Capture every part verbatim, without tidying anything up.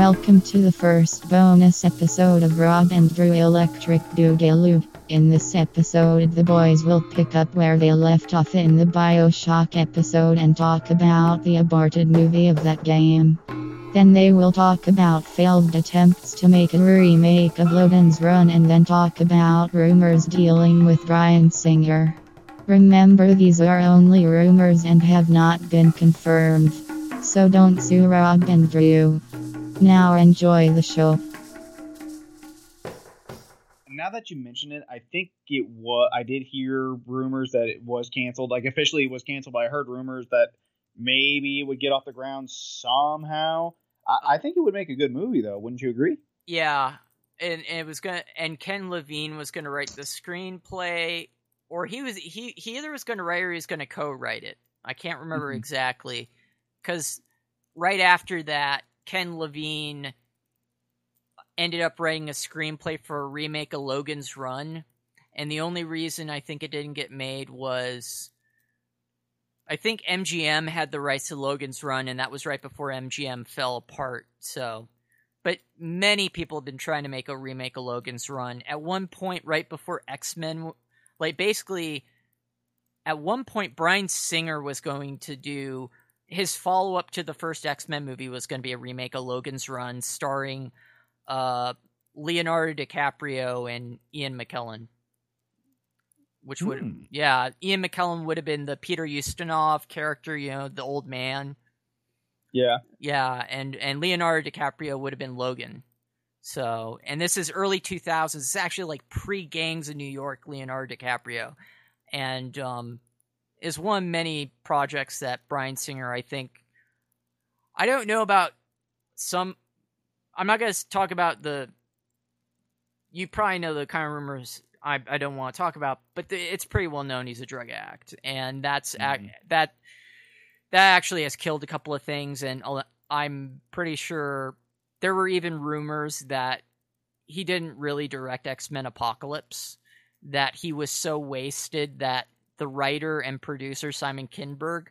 Welcome to the first bonus episode of Rob and Drew Electric Boogaloo. In this episode, the boys will pick up where they left off in the Bioshock episode and talk about the aborted movie of that game. Then they will talk about failed attempts to make a remake of Logan's Run and then talk about rumors dealing with Bryan Singer. Remember, these are only rumors and have not been confirmed. So don't sue Rob and Drew. Now enjoy the show. Now that you mention it, I think it was, I did hear rumors that it was canceled. Like, officially it was canceled, but I heard rumors that maybe it would get off the ground somehow. I, I think it would make a good movie, though. Wouldn't you agree? Yeah, and, and it was gonna, and Ken Levine was gonna write the screenplay, or he was he, he either was gonna write or he was gonna co-write it. I can't remember mm-hmm. exactly, because right after that, Ken Levine ended up writing a screenplay for a remake of Logan's Run, and the only reason I think it didn't get made was I think M G M had the rights to Logan's Run, and that was right before M G M fell apart. So, but many people have been trying to make a remake of Logan's Run. At one point, right before X-Men, like basically, at one point, Bryan Singer was going to do his follow-up to the first X-Men movie was going to be a remake of Logan's Run, starring Uh, Leonardo DiCaprio and Ian McKellen, which would mm. yeah, Ian McKellen would have been the Peter Ustinov character, you know, the old man. Yeah, yeah, and and Leonardo DiCaprio would have been Logan. So, and this is early two thousands. It's actually like pre Gangs of New York, Leonardo DiCaprio, and um, is one of many projects that Bryan Singer, I think, I don't know about some. I'm not going to talk about the, you probably know the kind of rumors I, I don't want to talk about, but the, it's pretty well known he's a drug addict, and that's mm-hmm. ac- that that actually has killed a couple of things, and I'm pretty sure there were even rumors that he didn't really direct X-Men Apocalypse, that he was so wasted that the writer and producer Simon Kinberg,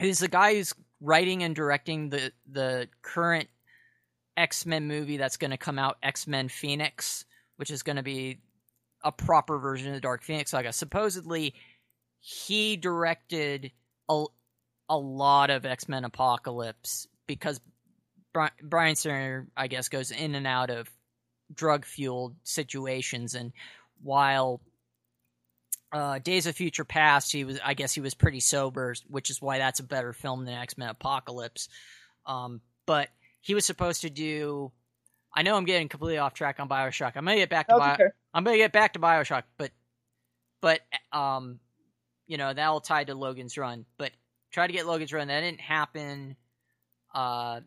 who's the guy who's writing and directing the the current X-Men movie that's going to come out, X-Men Phoenix, which is going to be a proper version of the Dark Phoenix saga. Supposedly, he directed a, a lot of X-Men Apocalypse because Bri- Bryan Singer, I guess, goes in and out of drug-fueled situations. And while uh, Days of Future Past, he was, I guess he was pretty sober, which is why that's a better film than X-Men Apocalypse. Um, but he was supposed to do. I know I'm getting completely off track on Bioshock. I'm gonna get back to Bio, okay. I'm gonna get back to Bioshock, but, but um, you know that all tied to Logan's Run. But try to get Logan's Run. That didn't happen. Uh,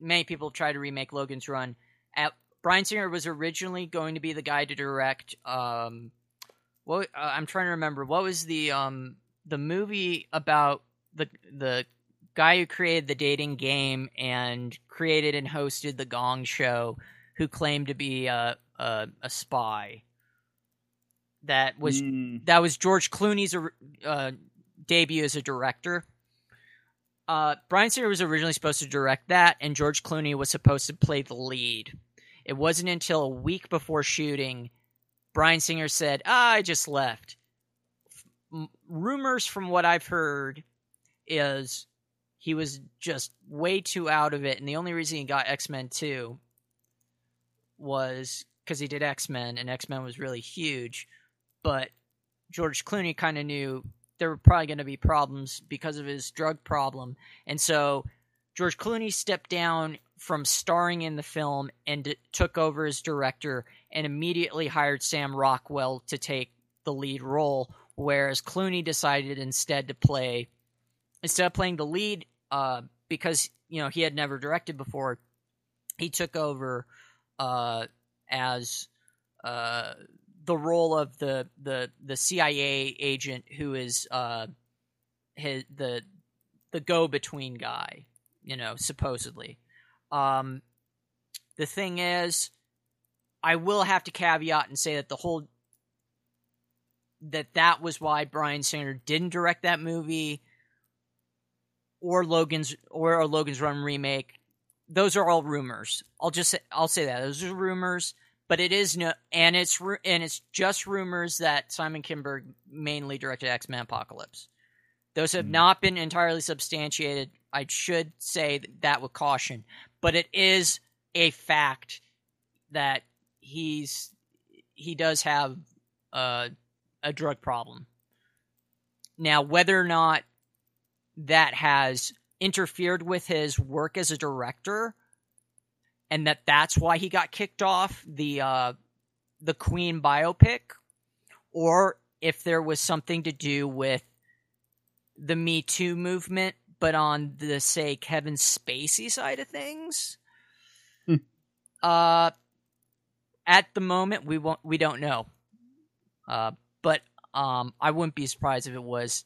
many people tried to remake Logan's Run. At, Bryan Singer was originally going to be the guy to direct. Um, what uh, I'm trying to remember. What was the um the movie about the the guy who created the dating game and created and hosted the Gong Show, who claimed to be a a, a spy. That was mm. that was George Clooney's uh, debut as a director. Uh, Bryan Singer was originally supposed to direct that, and George Clooney was supposed to play the lead. It wasn't until a week before shooting, Bryan Singer said, ah, "I just left." F- rumors from what I've heard is he was just way too out of it, and the only reason he got X-Men two was because he did X-Men, and X-Men was really huge, but George Clooney kind of knew there were probably going to be problems because of his drug problem, and so George Clooney stepped down from starring in the film and d- took over as director and immediately hired Sam Rockwell to take the lead role, whereas Clooney decided instead to play... Instead of playing the lead, uh, because you know he had never directed before, he took over uh, as uh, the role of the, the the C I A agent who is uh, his, the the go-between guy, you know, supposedly. Um, the thing is, I will have to caveat and say that the whole that that was why Bryan Singer didn't direct that movie. Or Logan's or a Logan's Run remake those are all rumors. I'll just I'll say that those are rumors, but it is no, and it's and it's just rumors that Simon Kinberg mainly directed X-Men Apocalypse. Those have mm. not been entirely substantiated. I should say that with caution, but it is a fact that he's he does have uh, a drug problem. Now, whether or not that has interfered with his work as a director, and that that's why he got kicked off the uh, the Queen biopic, or if there was something to do with the Me Too movement, but on the, say, Kevin Spacey side of things, hmm. uh, at the moment we won't we don't know, uh, but um, I wouldn't be surprised if it was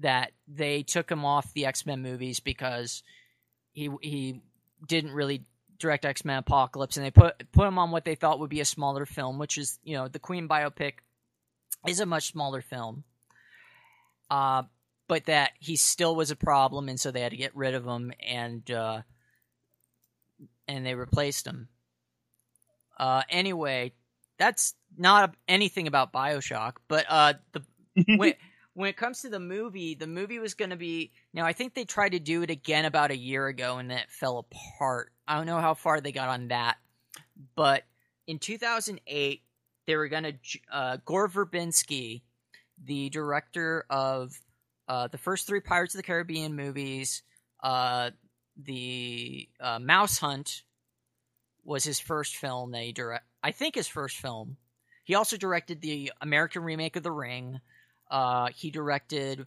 that they took him off the X-Men movies because he he didn't really direct X-Men Apocalypse, and they put put him on what they thought would be a smaller film, which is, you know, the Queen biopic is a much smaller film. Uh, but that he still was a problem, and so they had to get rid of him, and uh, and they replaced him. Uh, anyway, that's not anything about Bioshock, but uh, the when, when it comes to the movie, the movie was going to be... Now, I think they tried to do it again about a year ago, and then it fell apart. I don't know how far they got on that, but in two thousand eight, they were going to... Uh, Gore Verbinski, the director of uh, the first three Pirates of the Caribbean movies, uh, the uh, Mouse Hunt was his first film that he direct. I think his first film. He also directed the American remake of The Ring. Uh, he directed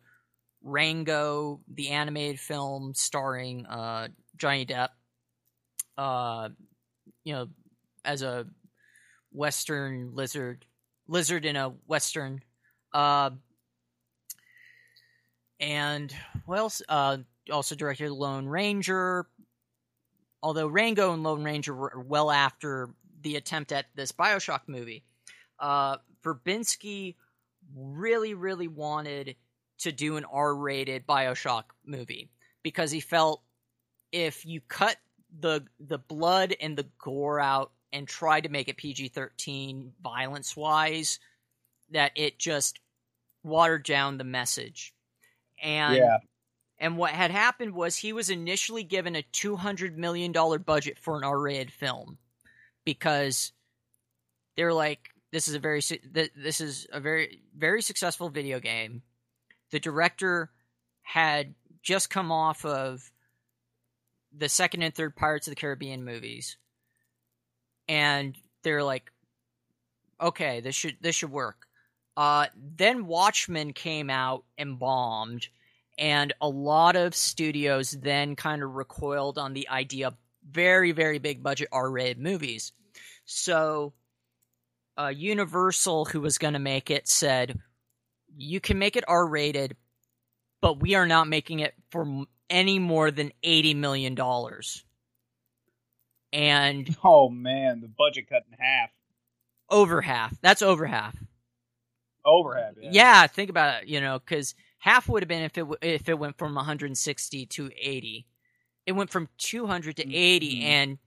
Rango, the animated film starring uh, Johnny Depp. Uh, you know, as a Western lizard, lizard in a Western. Uh, and what else? Uh, also directed Lone Ranger, although Rango and Lone Ranger were well after the attempt at this Bioshock movie. Uh, Verbinski really, really wanted to do an R-rated Bioshock movie because he felt if you cut the the blood and the gore out and tried to make it P G thirteen violence-wise, that it just watered down the message. And yeah. and what had happened was he was initially given a two hundred million dollars budget for an R-rated film because they were like, this is a very this is a very very successful video game. The director had just come off of the second and third Pirates of the Caribbean movies, and they're like, okay, this should this should work. Uh, then Watchmen came out and bombed, and a lot of studios then kind of recoiled on the idea of very, very big budget R-rated movies. So uh, Universal, who was going to make it, said, you can make it R-rated, but we are not making it for any more than eighty million dollars. And oh, man, the budget cut in half. Over half. That's over half. Overhead, yeah. yeah. Think about it, you know, because half would have been if it w- if it went from one hundred sixty to eighty. It went from two hundred to eighty, mm-hmm. and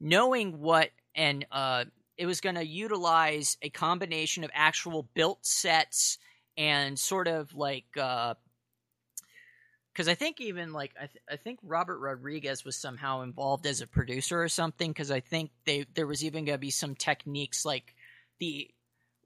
knowing what and uh, it was going to utilize a combination of actual built sets and sort of like because uh, I think even like I th- I think Robert Rodriguez was somehow involved as a producer or something because I think they there was even going to be some techniques like the.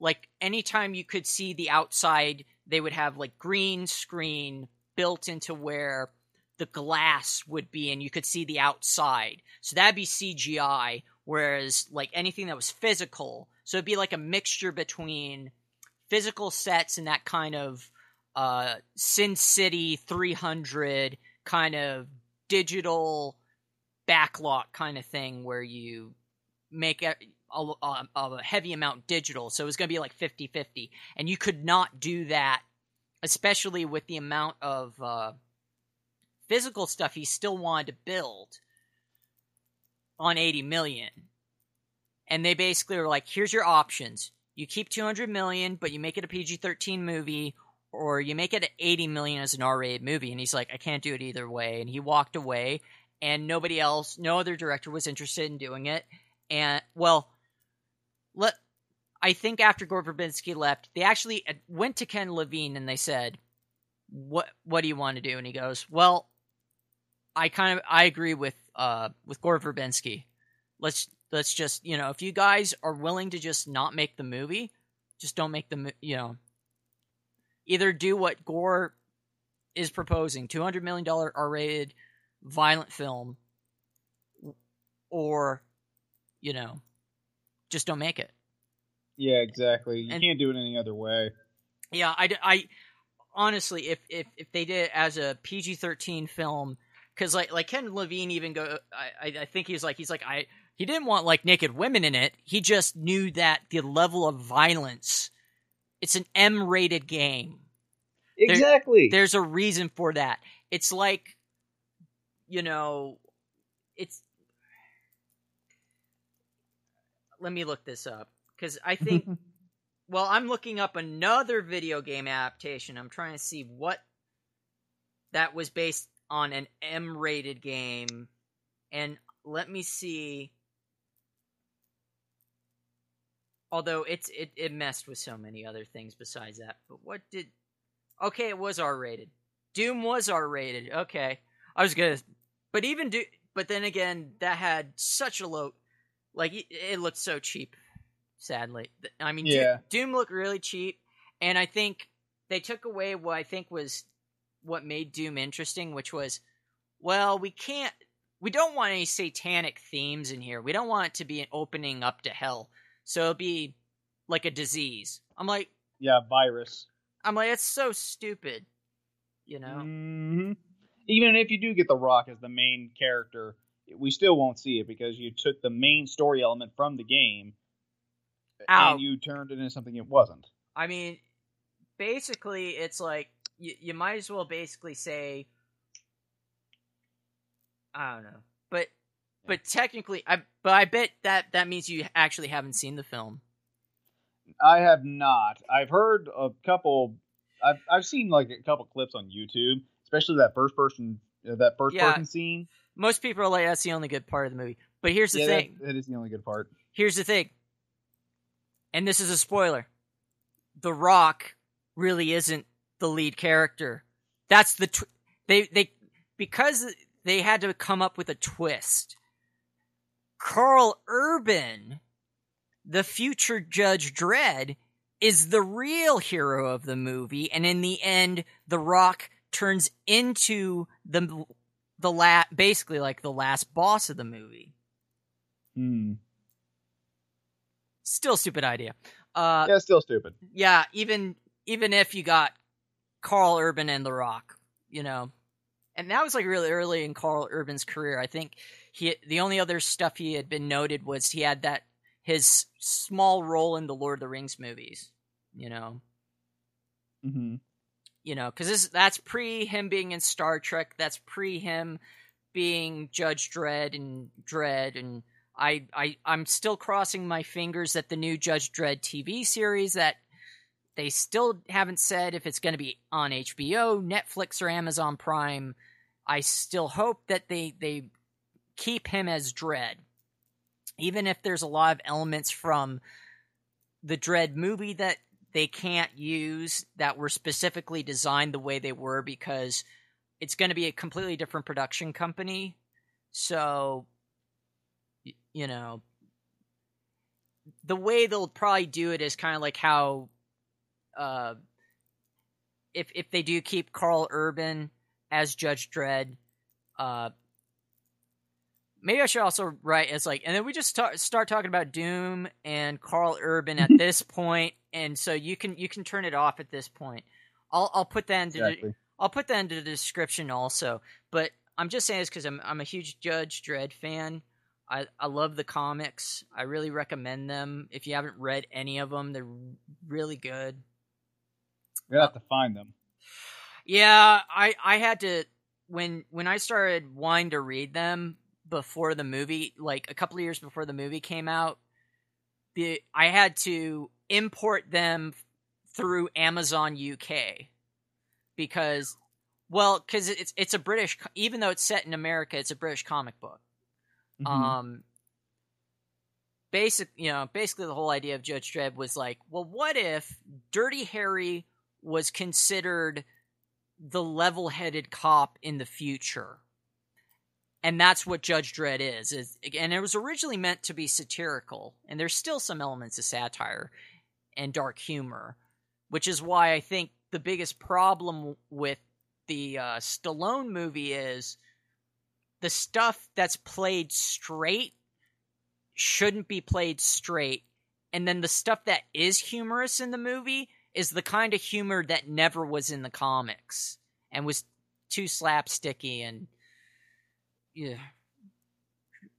Like, anytime you could see the outside, they would have, like, green screen built into where the glass would be, and you could see the outside. So that'd be C G I, whereas, like, anything that was physical. So it'd be, like, a mixture between physical sets and that kind of uh, Sin City three hundred kind of digital backlot kind of thing where you make... A, A, a, a heavy amount digital, so it was going to be like fifty-fifty, and you could not do that, especially with the amount of uh, physical stuff he still wanted to build on eighty million. And they basically were like, here's your options. You keep two hundred million, but you make it a P G thirteen movie, or you make it an eighty million as an R-rated movie. And he's like, I can't do it either way. And he walked away, and nobody else, no other director was interested in doing it. And, well, let, I think after Gore Verbinski left, they actually went to Ken Levine and they said, what what do you want to do? And he goes, well, I kind of, I agree with, uh, with Gore Verbinski. Let's, let's just, you know, if you guys are willing to just not make the movie, just don't make the, you know, either do what Gore is proposing, two hundred million dollars R-rated violent film, or, you know, just don't make it. Yeah, exactly. You and, can't do it any other way. Yeah, I, I honestly, if, if, if they did it as a P G thirteen film, because like like Ken Levine even go, I I think he's like he's like I he didn't want like naked women in it. He just knew that the level of violence. It's an M-rated game. Exactly. There, there's a reason for that. It's like, you know, it's. Let me look this up. Because I think, well, I'm looking up another video game adaptation. I'm trying to see what that was based on an M-rated game. And let me see. Although it's it, it messed with so many other things besides that. But what did... Okay, it was R-rated. Doom was R-rated. Okay. I was gonna... But even do... But then again, that had such a low... Like, it, it looked so cheap, sadly. I mean, yeah. Doom, Doom looked really cheap. And I think they took away what I think was what made Doom interesting, which was, well, we can't... We don't want any satanic themes in here. We don't want it to be an opening up to hell. So it'll be like a disease. I'm like... Yeah, virus. I'm like, that's so stupid. You know? Mm-hmm. Even if you do get The Rock as the main character, we still won't see it because you took the main story element from the game Ow. and you turned it into something it wasn't. I mean, basically, it's like... You, you might as well basically say... I don't know. But... But technically, I but I bet that that means you actually haven't seen the film. I have not. I've heard a couple. I've I've seen like a couple clips on YouTube, especially that first person uh, that first yeah. person scene. Most people are like, "That's the only good part of the movie." But here's the yeah, thing: that, that is the only good part. Here's the thing, and this is a spoiler: The Rock really isn't the lead character. That's the tw- they they because they had to come up with a twist. Karl Urban, the future Judge Dredd, is the real hero of the movie, and in the end, The Rock turns into the the la- basically like the last boss of the movie. Hmm. Still stupid idea. Uh, yeah, still stupid. Yeah, even even if you got Karl Urban and The Rock, you know. And that was like really early in Karl Urban's career. I think he the only other stuff he had been noted was he had that his small role in the Lord of the Rings movies. You know, mm-hmm. you know, because that's pre him being in Star Trek. That's pre him being Judge Dredd and Dredd. And I, I I'm still crossing my fingers that the new Judge Dredd T V series that. They still haven't said if it's going to be on H B O, Netflix, or Amazon Prime. I still hope that they they keep him as Dredd. Even if there's a lot of elements from the Dredd movie that they can't use that were specifically designed the way they were because it's going to be a completely different production company. So, you know, the way they'll probably do it is kind of like how... Uh, if if they do keep Karl Urban as Judge Dredd, uh, maybe I should also write as like, and then we just ta- start talking about Doom and Karl Urban at this point, and so you can you can turn it off at this point. I'll I'll put that into exactly. the, I'll put that into the description also. But I'm just saying this because I'm I'm a huge Judge Dredd fan. I, I love the comics. I really recommend them. If you haven't read any of them, they're really good. You'll have to find them. Yeah, I, I had to when when I started wanting to read them before the movie, like a couple of years before the movie came out, the, I had to import them through Amazon U K because Well, because it's it's a British, even though it's set in America, it's a British comic book. Mm-hmm. Um, basic, you know, basically the whole idea of Judge Dredd was like, well, what if Dirty Harry was considered the level-headed cop in the future? And that's what Judge Dredd is. is. And it was originally meant to be satirical, and there's still some elements of satire and dark humor, which is why I think the biggest problem with the uh, Stallone movie is the stuff that's played straight shouldn't be played straight, and then the stuff that is humorous in the movie is the kind of humor that never was in the comics and was too slapsticky and... Yeah,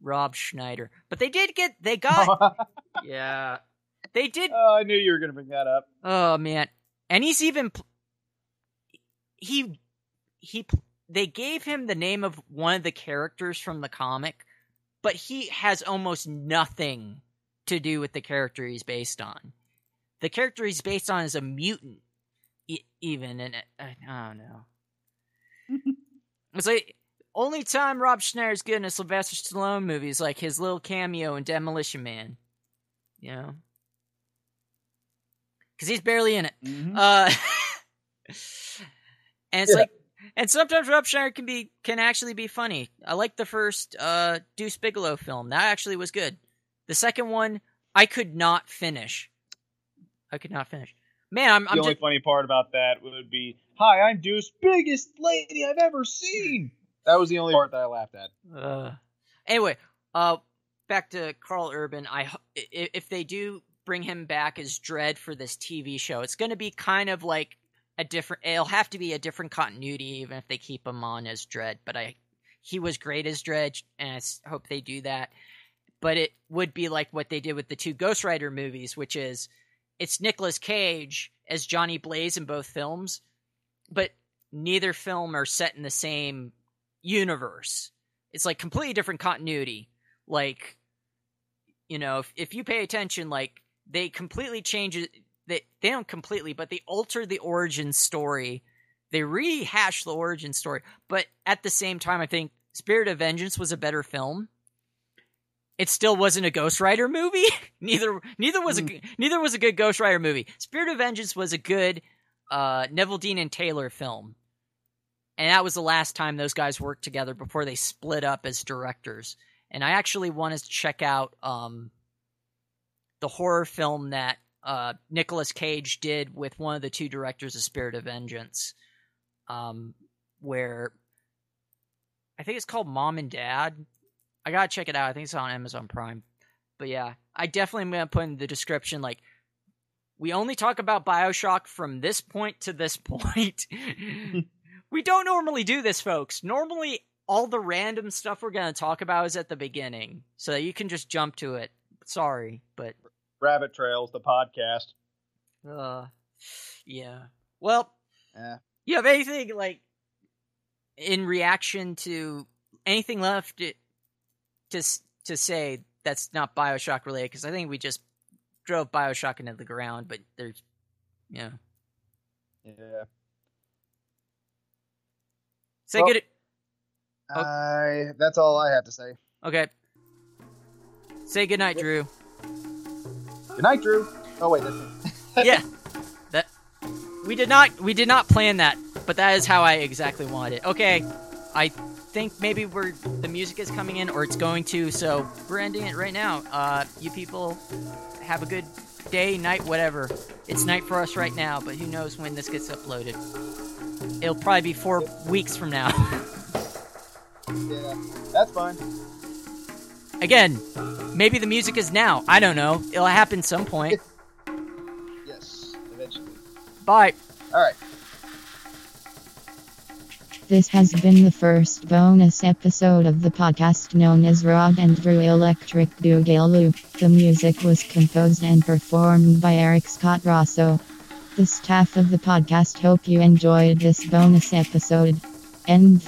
Rob Schneider, but they did get they got yeah they did. Oh, I knew you were gonna bring that up. Oh man, and he's even he he they gave him the name of one of the characters from the comic, but he has almost nothing to do with the character he's based on. The character he's based on is a mutant, even, and I don't know. It's like. Only time Rob Schneider's good in a Sylvester Stallone movie is like his little cameo in Demolition Man. You know? Because he's barely in it. Mm-hmm. Uh, and it's yeah. like, and sometimes Rob Schneider can be can actually be funny. I like the first uh, Deuce Bigelow film. That actually was good. The second one, I could not finish. I could not finish. Man, I'm, I'm The only just... funny part about that would be, hi, I'm Deuce, biggest lady I've ever seen. That was the only part that I laughed at. Uh, anyway, uh, back to Karl Urban. I if they do bring him back as Dredd for this T V show, it's going to be kind of like a different. It'll have to be a different continuity, even if they keep him on as Dredd. But I, he was great as Dredd, and I hope they do that. But it would be like what they did with the two Ghost Rider movies, which is it's Nicolas Cage as Johnny Blaze in both films, but neither film are set in the same universe. It's like completely different continuity. Like, you know, if, if you pay attention, like they completely change it. They, they don't completely, but they alter the origin story. They rehash the origin story. But at the same time, I think Spirit of Vengeance was a better film. It still wasn't a Ghost Rider movie. neither neither was mm. a neither was a good Ghost Rider movie. Spirit of Vengeance was a good uh, Neville Dean and Taylor film. And that was the last time those guys worked together before they split up as directors. And I actually want to check out um, the horror film that uh, Nicolas Cage did with one of the two directors of Spirit of Vengeance, um, where I think it's called Mom and Dad. I got to check it out. I think it's on Amazon Prime. But yeah, I definitely am going to put in the description, like, we only talk about Bioshock from this point to this point. We don't normally do this, folks. Normally, all the random stuff we're going to talk about is at the beginning, so that you can just jump to it. Sorry, but... Rabbit Trails, the podcast. Uh, yeah. Well, eh. You have anything, like, in reaction to anything left to, to, to say that's not Bioshock related? Because I think we just drove Bioshock into the ground, but there's... Yeah. Yeah. Say well, good. Oh. I, that's all I have to say. Okay. Say goodnight, yep. Drew. Good night, Drew. Oh wait, that's yeah. That we did not we did not plan that, but that is how I exactly wanted it. Okay. I think maybe we're the music is coming in or it's going to, so we're ending it right now. Uh, you people have a good day, night, whatever. It's night for us right now, but who knows when this gets uploaded. It'll probably be four weeks from now. Yeah, that's fine. Again, maybe the music is now. I don't know. It'll happen some point. Yes, eventually. Bye. All right. This has been the first bonus episode of the podcast known as Rob and Drew Electric Boogaloo. The music was composed and performed by Eric Scott Rosso. The staff of the podcast hope you enjoyed this bonus episode. End.